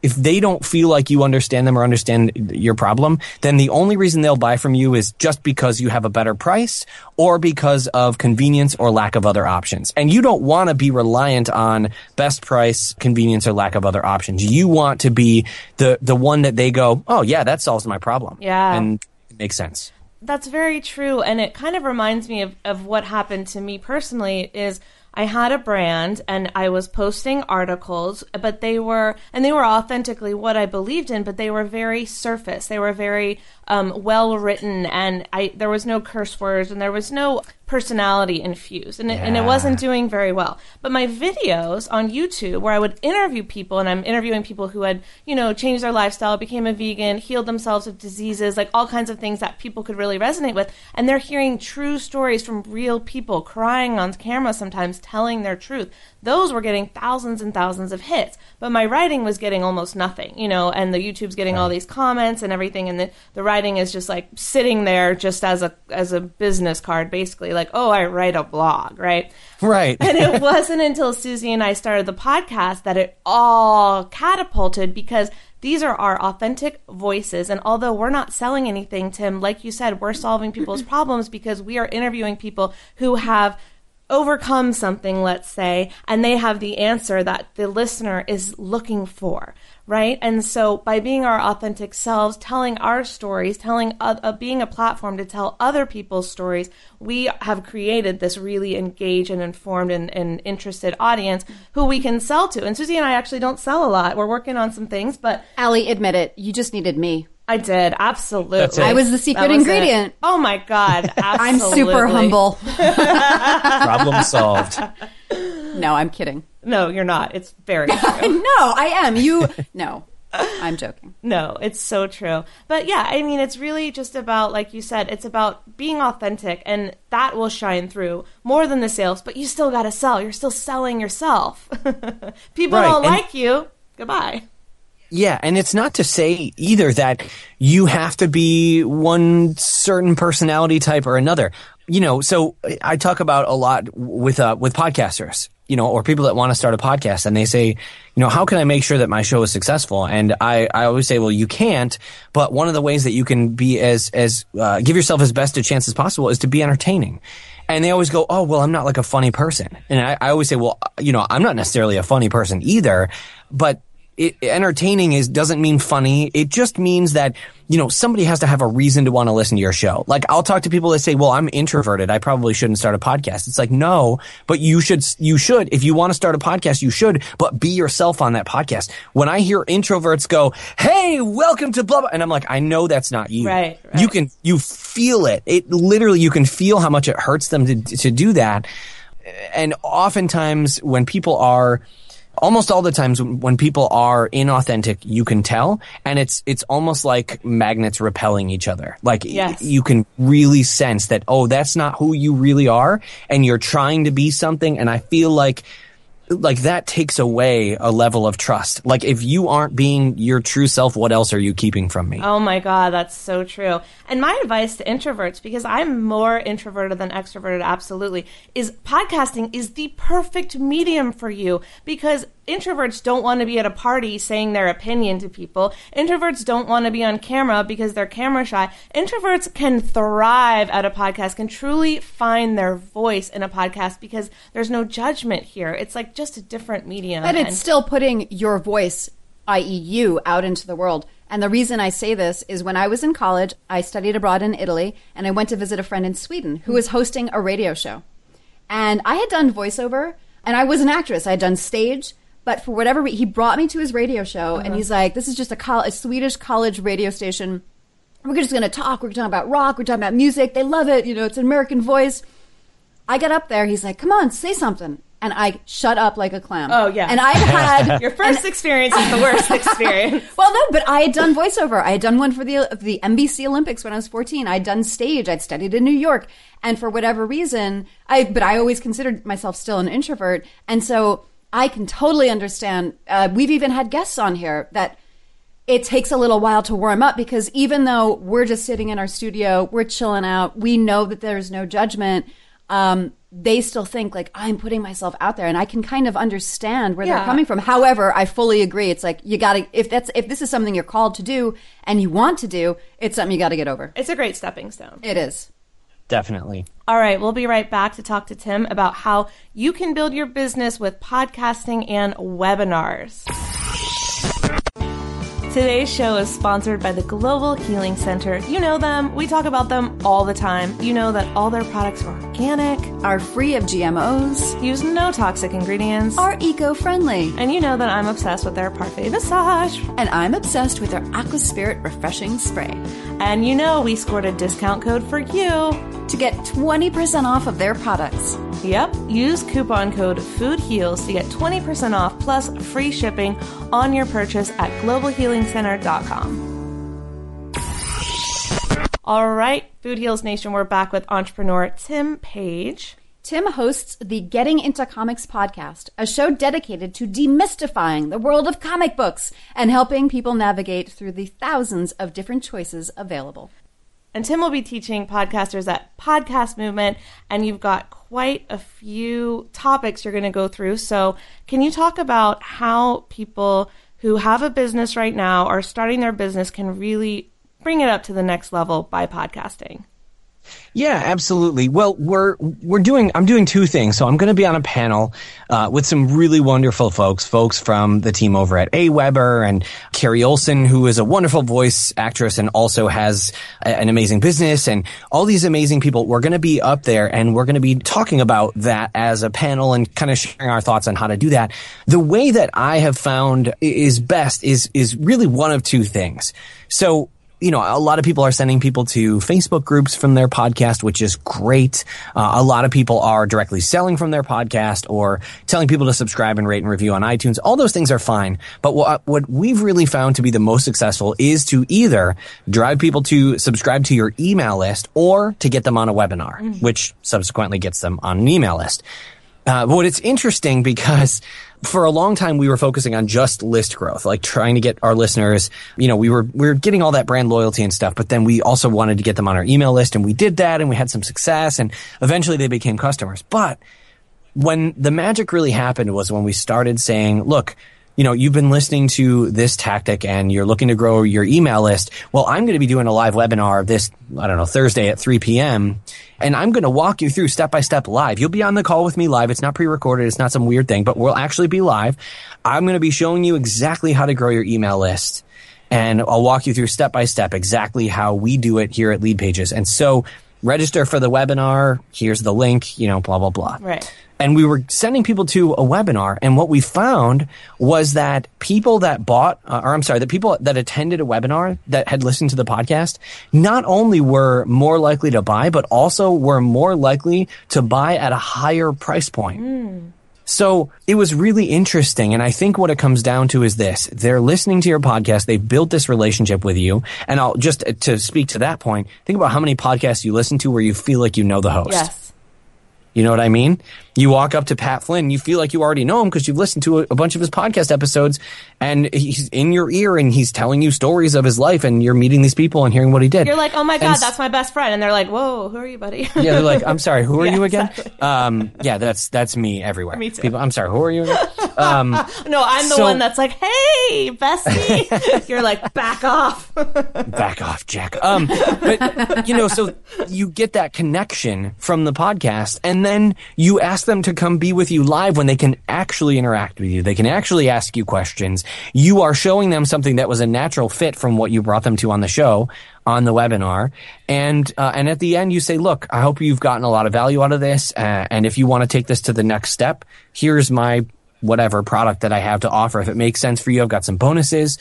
If they don't feel like you understand them or understand your problem, then the only reason they'll buy from you is just because you have a better price or because of convenience or lack of other options. And you don't want to be reliant on best price, convenience, or lack of other options. You want to be the, the one that they go, oh, yeah, that solves my problem. Yeah. And it makes sense. That's very true. And it kind of reminds me of, of what happened to me personally is I had a brand and I was posting articles, but they were, and they were authentically what I believed in, but they were very surface. They were very um, well written, and I there was no curse words and there was no personality infused, and it, yeah. and it wasn't doing very well. But my videos on YouTube, where I would interview people, and I'm interviewing people who had, you know, changed their lifestyle, became a vegan, healed themselves of diseases, like all kinds of things that people could really resonate with, and they're hearing true stories from real people crying on camera sometimes, telling their truth. Those were getting thousands and thousands of hits, but my writing was getting almost nothing, you know, and the YouTube's getting all these comments and everything, and the, the writing is just like sitting there just as a as a business card, basically, like, oh, I write a blog, right? Right. And it wasn't until Susie and I started the podcast that it all catapulted, because these are our authentic voices. And although we're not selling anything, Tim, like you said, we're solving people's problems, because we are interviewing people who have overcome something, let's say, and they have the answer that the listener is looking for, right? And so by being our authentic selves, telling our stories, telling uh, uh, being a platform to tell other people's stories, we have created this really engaged and informed and, and interested audience who we can sell to. And Susie and I actually don't sell a lot. We're working on some things, but... Allie, admit it. You just needed me. I did. Absolutely. I was the secret was ingredient. It. Oh, my God. Absolutely. I'm super humble. Problem solved. No, I'm kidding. No, you're not. It's very true. No, I am. You. No, I'm joking. No, it's so true. But yeah, I mean, it's really just about, like you said, it's about being authentic, and that will shine through more than the sales, but you still got to sell. You're still selling yourself. People right. don't and- like you. Goodbye. Yeah, and it's not to say either that you have to be one certain personality type or another. You know, so I talk about a lot with uh, with podcasters, you know, or people that want to start a podcast, and they say, you know, how can I make sure that my show is successful? And I, I always say, well, you can't, but one of the ways that you can be as as uh, give yourself as best a chance as possible is to be entertaining. And they always go, oh, well, I'm not like a funny person. And I, I always say, well, you know, I'm not necessarily a funny person either, but it, entertaining is doesn't mean funny. It just means that, you know, somebody has to have a reason to want to listen to your show. Like, I'll talk to people that say, well, I'm introverted, I probably shouldn't start a podcast. It's like, no, but you should, you should, if you want to start a podcast, you should, but be yourself on that podcast. When I hear introverts go, hey, welcome to blah, blah, and I'm like, I know that's not you. Right, right. You can, you feel it. It literally, you can feel how much it hurts them to, to do that. And oftentimes when people are, almost all the times when people are inauthentic, you can tell. And it's it's almost like magnets repelling each other. Like, yes. You can really sense that, oh, that's not who you really are. And you're trying to be something. And I feel like like that takes away a level of trust. Like, if you aren't being your true self, what else are you keeping from me? Oh my God, that's so true. And my advice to introverts, because I'm more introverted than extroverted, absolutely, is podcasting is the perfect medium for you, because introverts don't want to be at a party saying their opinion to people. Introverts don't want to be on camera because they're camera shy. Introverts can thrive at a podcast, can truly find their voice in a podcast, because there's no judgment here. It's like just a different medium. But it's and- still putting your voice, that is you, out into the world. And the reason I say this is when I was in college, I studied abroad in Italy, and I went to visit a friend in Sweden who was hosting a radio show. And I had done voiceover, and I was an actress. I had done stage. But for whatever reason, he brought me to his radio show, uh-huh. and he's like, this is just a, col- a Swedish college radio station. We're just going to talk. We're talking about rock. We're talking about music. They love it. You know, it's an American voice. I got up there. He's like, come on, say something. And I shut up like a clown. Oh, yeah. And I had... Your first and, experience is the worst experience. Well, no, but I had done voiceover. I had done one for the the N B C Olympics when I was fourteen. I had done stage. I'd studied in New York. And for whatever reason, I but I always considered myself still an introvert. And so... I can totally understand. Uh, we've even had guests on here that it takes a little while to warm up, because even though we're just sitting in our studio, we're chilling out, we know that there's no judgment, um, they still think like, I'm putting myself out there, and I can kind of understand where yeah. they're coming from. However, I fully agree. It's like, you gotta, if that's, if this is something you're called to do and you want to do, it's something you gotta get over. It's a great stepping stone. It is. Definitely. All right, we'll be right back to talk to Tim about how you can build your business with podcasting and webinars. Today's show is sponsored by the Global Healing Center. You know them. We talk about them all the time. You know that all their products are organic, are free of G M Os, use no toxic ingredients, are eco-friendly. And you know that I'm obsessed with their Parfait Massage. And I'm obsessed with their Aqua Spirit Refreshing Spray. And you know we scored a discount code for you to get twenty percent off of their products. Yep. Use coupon code FOODHEALS to get twenty percent off plus free shipping on your purchase at Global Healing Center dot com. All right, Food Heals Nation, we're back with entrepreneur Tim Page. Tim hosts the Getting Into Comics podcast, a show dedicated to demystifying the world of comic books and helping people navigate through the thousands of different choices available. And Tim will be teaching podcasters at Podcast Movement, and you've got quite a few topics you're going to go through. So can you talk about how people who have a business right now or starting their business can really bring it up to the next level by podcasting? Yeah, absolutely. Well, we're we're doing I'm doing two things. So I'm going to be on a panel uh, with some really wonderful folks, folks from the team over at AWeber, and Carrie Olson, who is a wonderful voice actress and also has a, an amazing business, and all these amazing people. We're going to be up there and we're going to be talking about that as a panel and kind of sharing our thoughts on how to do that. The way that I have found is best is is really one of two things. So, you know, a lot of people are sending people to Facebook groups from their podcast, which is great. Uh, a lot of people are directly selling from their podcast or telling people to subscribe and rate and review on iTunes. All those things are fine. But what, what we've really found to be the most successful is to either drive people to subscribe to your email list or to get them on a webinar, mm-hmm. which subsequently gets them on an email list. Uh, but it's interesting because for a long time, we were focusing on just list growth, like trying to get our listeners, you know, we were, we were getting all that brand loyalty and stuff, but then we also wanted to get them on our email list, and we did that, and we had some success, and eventually they became customers. But when the magic really happened was when we started saying, look, you know, you've been listening to this tactic and you're looking to grow your email list. Well, I'm going to be doing a live webinar this, I don't know, Thursday at three p.m. and I'm going to walk you through step-by-step live. You'll be on the call with me live. It's not pre-recorded. It's not some weird thing, but we'll actually be live. I'm going to be showing you exactly how to grow your email list. And I'll walk you through step-by-step exactly how we do it here at Leadpages. And so register for the webinar. Here's the link, you know, blah, blah, blah. Right. And we were sending people to a webinar. And what we found was that people that bought, uh, or I'm sorry, the people that attended a webinar that had listened to the podcast, not only were more likely to buy, but also were more likely to buy at a higher price point. Mm. So it was really interesting. And I think what it comes down to is this. They're listening to your podcast. They've built this relationship with you. And I'll just to speak to that point, think about how many podcasts you listen to where you feel like you know the host. Yes. You know what I mean? You walk up to Pat Flynn, you feel like you already know him because you've listened to a, a bunch of his podcast episodes, and he's in your ear and he's telling you stories of his life, and you're meeting these people and hearing what he did. You're like, oh my God, and, that's my best friend. And they're like, whoa, who are you, buddy? Yeah, they're like, I'm sorry, who are yeah, you again? Exactly. Um, yeah, that's that's me everywhere. Me too. People, I'm sorry, who are you again? Um, no, I'm the so, one that's like, hey, bestie. You're like, back off. Back off, Jack. Um, but, you know, so you get that connection from the podcast, and then you ask them to come be with you live when they can actually interact with you. They can actually ask you questions. You are showing them something that was a natural fit from what you brought them to on the show, on the webinar. And uh, and at the end, you say, look, I hope you've gotten a lot of value out of this. Uh, and if you want to take this to the next step, here's my whatever product that I have to offer. If it makes sense for you, I've got some bonuses.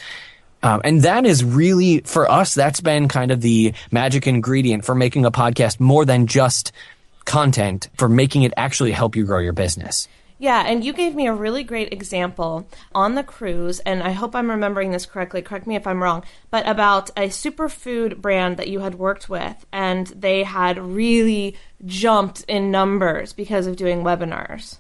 Um, and that is really, for us, that's been kind of the magic ingredient for making a podcast more than just content, for making it actually help you grow your business. Yeah, and you gave me a really great example on the cruise, and I hope I'm remembering this correctly. Correct me if I'm wrong, but about a superfood brand that you had worked with, and they had really jumped in numbers because of doing webinars.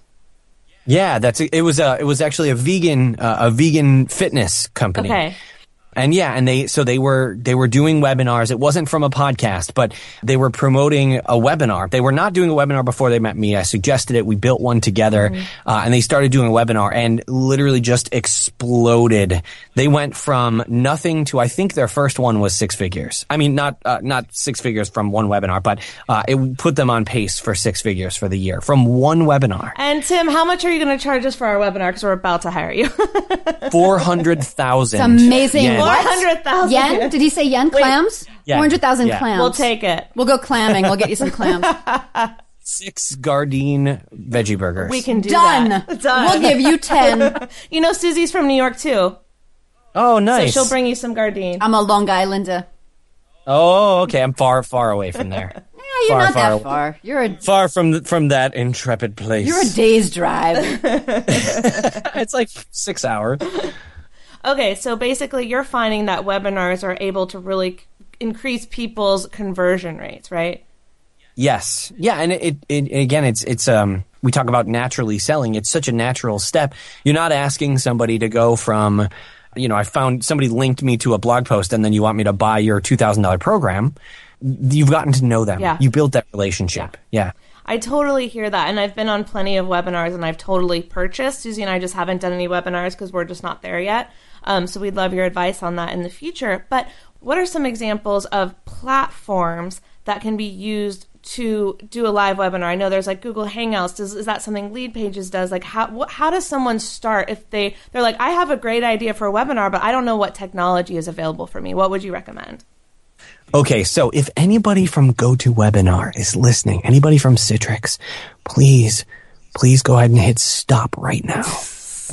Yeah, that's it. Was a it was actually a vegan uh, a vegan fitness company. Okay. And yeah, and they, so they were, they were doing webinars. It wasn't from a podcast, but they were promoting a webinar. They were not doing a webinar before they met me. I suggested it. We built one together, mm-hmm. uh, and they started doing a webinar and literally just exploded. They went from nothing to, I think their first one was six figures. I mean, not, uh, not six figures from one webinar, but, uh, it put them on pace for six figures for the year from one webinar. And Tim, how much are you going to charge us for our webinar? Cause we're about to hire you. four hundred thousand. It's amazing. Yeah. four hundred thousand yen? Did he say yen? Wait, clams? Yeah. four hundred thousand yeah. clams. We'll take it. We'll go clamming. We'll get you some clams. Six Gardein veggie burgers. We can do Done. that. Done. We'll give you ten. You know, Susie's from New York, too. Oh, nice. So she'll bring you some Gardein. I'm a Long Islander. Oh, okay. I'm far, far away from there. Yeah, you're far, not far that away. far. You're a, far from from that intrepid place. You're a day's drive. It's like six hours. Okay, so basically you're finding that webinars are able to really c- increase people's conversion rates, right? Yes. Yeah, and it, it, it again, it's it's um we talk about naturally selling. It's such a natural step. You're not asking somebody to go from, you know, I found somebody linked me to a blog post and then you want me to buy your two thousand dollars program. You've gotten to know them. Yeah. You built that relationship. Yeah. yeah. I totally hear that. And I've been on plenty of webinars and I've totally purchased. Susie and I just haven't done any webinars because we're just not there yet. Um, so we'd love your advice on that in the future. But what are some examples of platforms that can be used to do a live webinar? I know there's like Google Hangouts. Does, is that something Leadpages does? Like how what, how does someone start if they, they're like, I have a great idea for a webinar, but I don't know what technology is available for me. What would you recommend? Okay, so if anybody from GoToWebinar is listening, anybody from Citrix, please, please go ahead and hit stop right now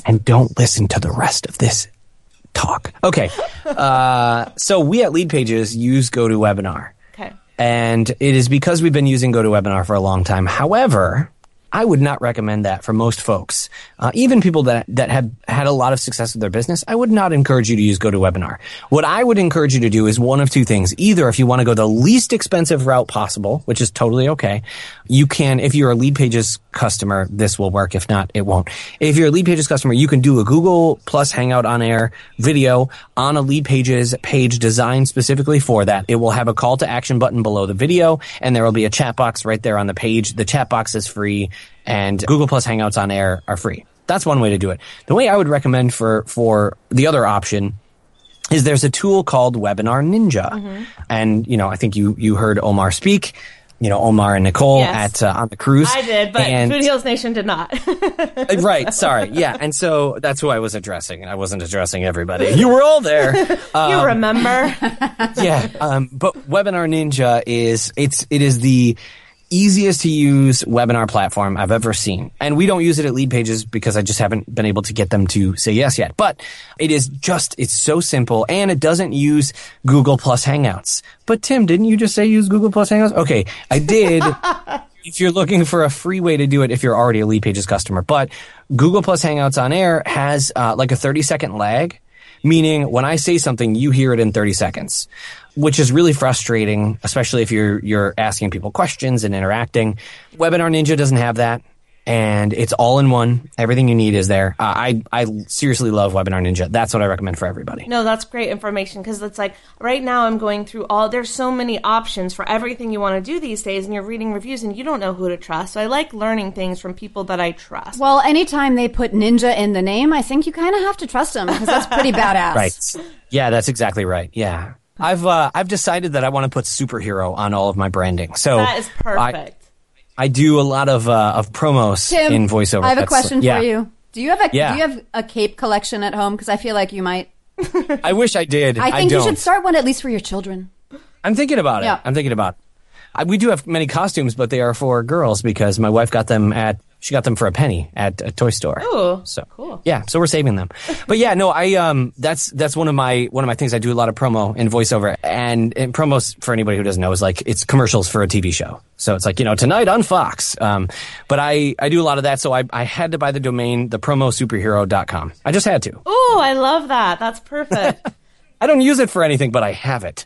and don't listen to the rest of this talk. Okay. Uh, so we at Leadpages use GoToWebinar. Okay. And it is because we've been using GoToWebinar for a long time. However, I would not recommend that for most folks. Uh, even people that, that have had a lot of success with their business, I would not encourage you to use GoToWebinar. What I would encourage you to do is one of two things. Either if you want to go the least expensive route possible, which is totally okay, you can, if you're a Leadpages customer, this will work. If not, it won't. If you're a Leadpages customer, you can do a Google Plus Hangout on air video on a Leadpages page designed specifically for that. It will have a call to action button below the video, and there will be a chat box right there on the page. The chat box is free. And Google Plus Hangouts on air are free. That's one way to do it. The way I would recommend for, for the other option is there's a tool called Webinar Ninja. Mm-hmm. And, you know, I think you, you heard Omar speak, you know, Omar and Nicole yes. at uh, on the cruise. I did, but and, Food Heals Nation did not. Right, sorry. Yeah, and so that's who I was addressing. And I wasn't addressing everybody. You were all there. Um, you remember. Yeah, um, but Webinar Ninja is it's it is the easiest to use webinar platform I've ever seen. And we don't use it at Leadpages because I just haven't been able to get them to say yes yet. But it is just, it's so simple, and it doesn't use Google Plus Hangouts. But Tim, didn't you just say use Google Plus Hangouts? Okay, I did. If you're looking for a free way to do it, if you're already a Leadpages customer. But Google Plus Hangouts on Air has uh, like a thirty second lag, meaning when I say something, you hear it in thirty seconds. Which is really frustrating, especially if you're you're asking people questions and interacting. Webinar Ninja doesn't have that, and it's all in one. Everything you need is there. Uh, I I seriously love Webinar Ninja. That's what I recommend for everybody. No, that's great information, because it's like right now I'm going through all, there's so many options for everything you want to do these days, and you're reading reviews and you don't know who to trust. So I like learning things from people that I trust. Well, anytime they put Ninja in the name, I think you kind of have to trust them, because that's pretty badass. Right. Yeah, that's exactly right. Yeah. I've uh, I've decided that I want to put superhero on all of my branding. So that is perfect. I, I do a lot of uh, of promos, Tim, in voiceover. I have a question like, yeah. for you. Do you have a yeah. do you have a cape collection at home? Because I feel like you might. I wish I did. I think I you should start one, at least for your children. I'm thinking about it. Yeah. I'm thinking about it. I, we do have many costumes, but they are for girls because my wife got them at. She got them for a penny at a toy store. Oh, so cool! Yeah, so we're saving them. But yeah, no, I um, that's that's one of my one of my things. I do a lot of promo and voiceover, and, and promos for anybody who doesn't know is like it's commercials for a T V show. So it's like, you know, tonight on Fox. Um, but I, I do a lot of that. So I I had to buy the domain the promo superhero dot com. I just had to. Oh, I love that. That's perfect. I don't use it for anything, but I have it.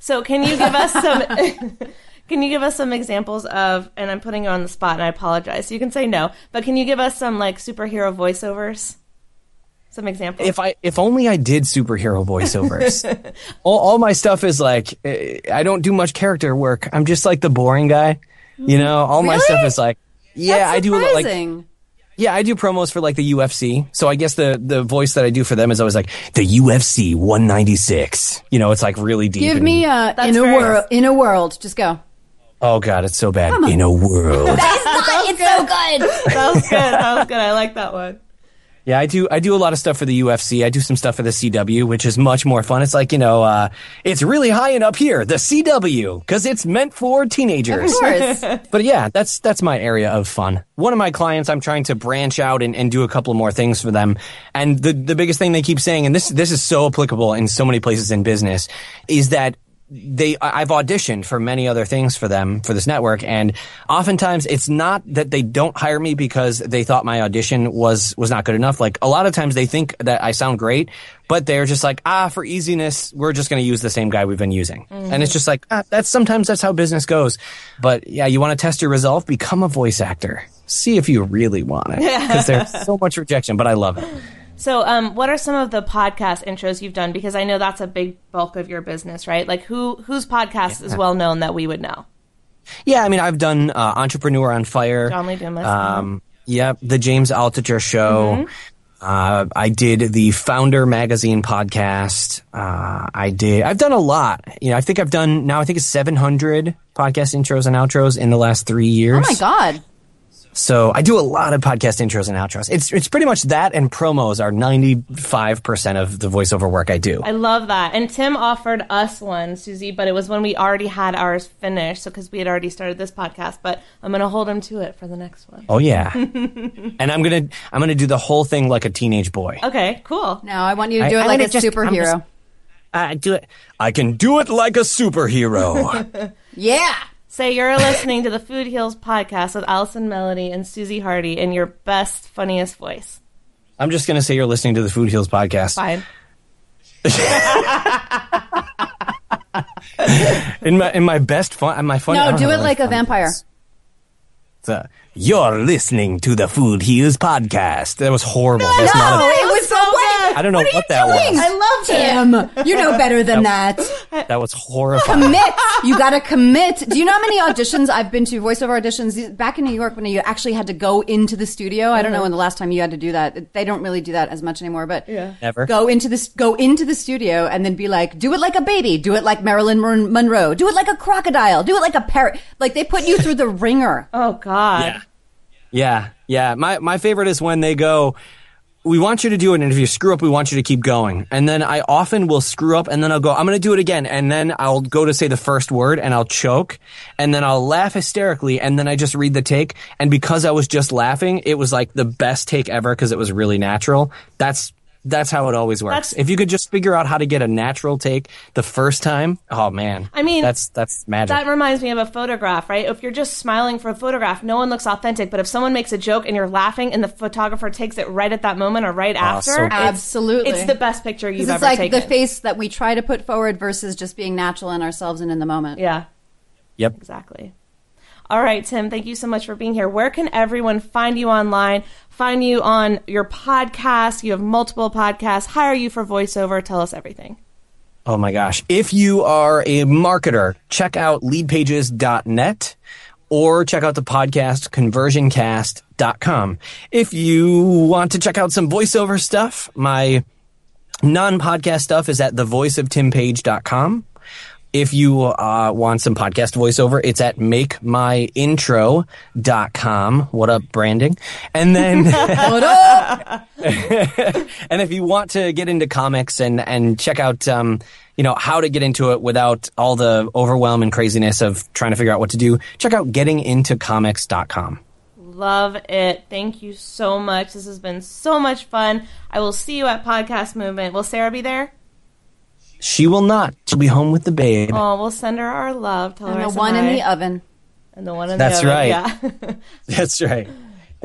So can you give us some? Can you give us some examples of, and I'm putting you on the spot and I apologize, so you can say no, but can you give us some like superhero voiceovers? Some examples? If I, if only I did superhero voiceovers. all, all my stuff is like, I don't do much character work. I'm just like the boring guy. You know, all really? my stuff is like, yeah, I do like, yeah, I do promos for like the U F C. So I guess the, the voice that I do for them is always like the U F C one ninety-six. You know, it's like really deep. Give and, me a, in a world, in a world, just go. Oh, God, it's so bad. In a world. That's not, it's so good. That was good. That was good. I like that one. Yeah, I do I do a lot of stuff for the U F C. I do some stuff for the C W, which is much more fun. It's like, you know, uh, it's really high and up here, the C W, because it's meant for teenagers. Of course. But yeah, that's that's my area of fun. One of my clients, I'm trying to branch out and, and do a couple more things for them. And the, the biggest thing they keep saying, and this this is so applicable in so many places in business, is that They, I've auditioned for many other things for them, for this network, and oftentimes it's not that they don't hire me because they thought my audition was, was not good enough. Like, a lot of times they think that I sound great, but they're just like, ah, for easiness, we're just going to use the same guy we've been using. Mm-hmm. And it's just like, ah, that's sometimes that's how business goes. But yeah, you want to test your resolve? Become a voice actor. See if you really want it. Because there's so much rejection, but I love it. So um, what are some of the podcast intros you've done? Because I know that's a big bulk of your business, right? Like who whose podcast yeah. is well known that we would know? Yeah, I mean, I've done uh, Entrepreneur on Fire. John Lee Dumas. Um, yeah, The James Altucher Show. Mm-hmm. Uh, I did the Founder Magazine podcast. Uh, I did, I've done a lot. You know, I think I've done now, I think it's seven hundred podcast intros and outros in the last three years. Oh my God. So I do a lot of podcast intros and outros. It's it's pretty much that, and promos are ninety-five percent of the voiceover work I do. I love that. And Tim offered us one, Susie, but it was when we already had ours finished, so because we had already started this podcast. But I'm going to hold him to it for the next one. Oh yeah, and I'm gonna I'm gonna do the whole thing like a teenage boy. Okay, cool. No, I want you to do I, it I like a just, superhero. Just, I do it. I can do it like a superhero. Yeah. So you're listening to the Food Heals Podcast with Allison Melody and Susie Hardy in your best, funniest voice. I'm just going to say you're listening to the Food Heals Podcast. Fine. in my in my best fun, my fun. No, do it like a vampire. So, you're listening to the Food Heals Podcast. That was horrible. No, no, not a, it was so way I don't know what, what that doing? was. I loved him. You know better than that. That, that was horrifying. Commit. You got to commit. Do you know how many auditions I've been to, voiceover auditions, back in New York when you actually had to go into the studio? I don't know when the last time you had to do that. They don't really do that as much anymore, but yeah. Never. Go into this, go into the studio and then be like, do it like a baby. Do it like Marilyn Monroe. Do it like a crocodile. Do it like a parrot. Like they put you through the ringer. Oh, God. Yeah. Yeah, yeah. My my favorite is when they go, we want you to do an interview. Screw up. We want you to keep going. And then I often will screw up and then I'll go, I'm going to do it again. And then I'll go to say the first word and I'll choke and then I'll laugh hysterically. And then I just read the take. And because I was just laughing, it was like the best take ever because it was really natural. That's That's how it always works. That's, if you could just figure out how to get a natural take the first time, oh, man. I mean, that's that's magic. That reminds me of a photograph, right? If you're just smiling for a photograph, no one looks authentic. But if someone makes a joke and you're laughing and the photographer takes it right at that moment or right oh, after, so it's, absolutely, it's the best picture you've ever like taken. It's like the face that we try to put forward versus just being natural in ourselves and in the moment. Yeah. Yep. Exactly. All right, Tim, thank you so much for being here. Where can everyone find you online, find you on your podcast? You have multiple podcasts. Hire you for voiceover. Tell us everything. Oh, my gosh. If you are a marketer, check out lead pages dot net or check out the podcast conversion cast dot com. If you want to check out some voiceover stuff, my non-podcast stuff is at the voice of tim page dot com. If you uh, want some podcast voiceover, it's at make my intro dot com. What up, branding? And then, what up? And if you want to get into comics and, and check out, um, you know, how to get into it without all the overwhelm and craziness of trying to figure out what to do, check out getting into comics dot com. Love it. Thank you so much. This has been so much fun. I will see you at Podcast Movement. Will Sarah be there? She will not. She'll be home with the babe. Oh, we'll send her our love. Tell and her the one hi. in the oven. And the one in That's the oven. That's right. Yeah. That's right.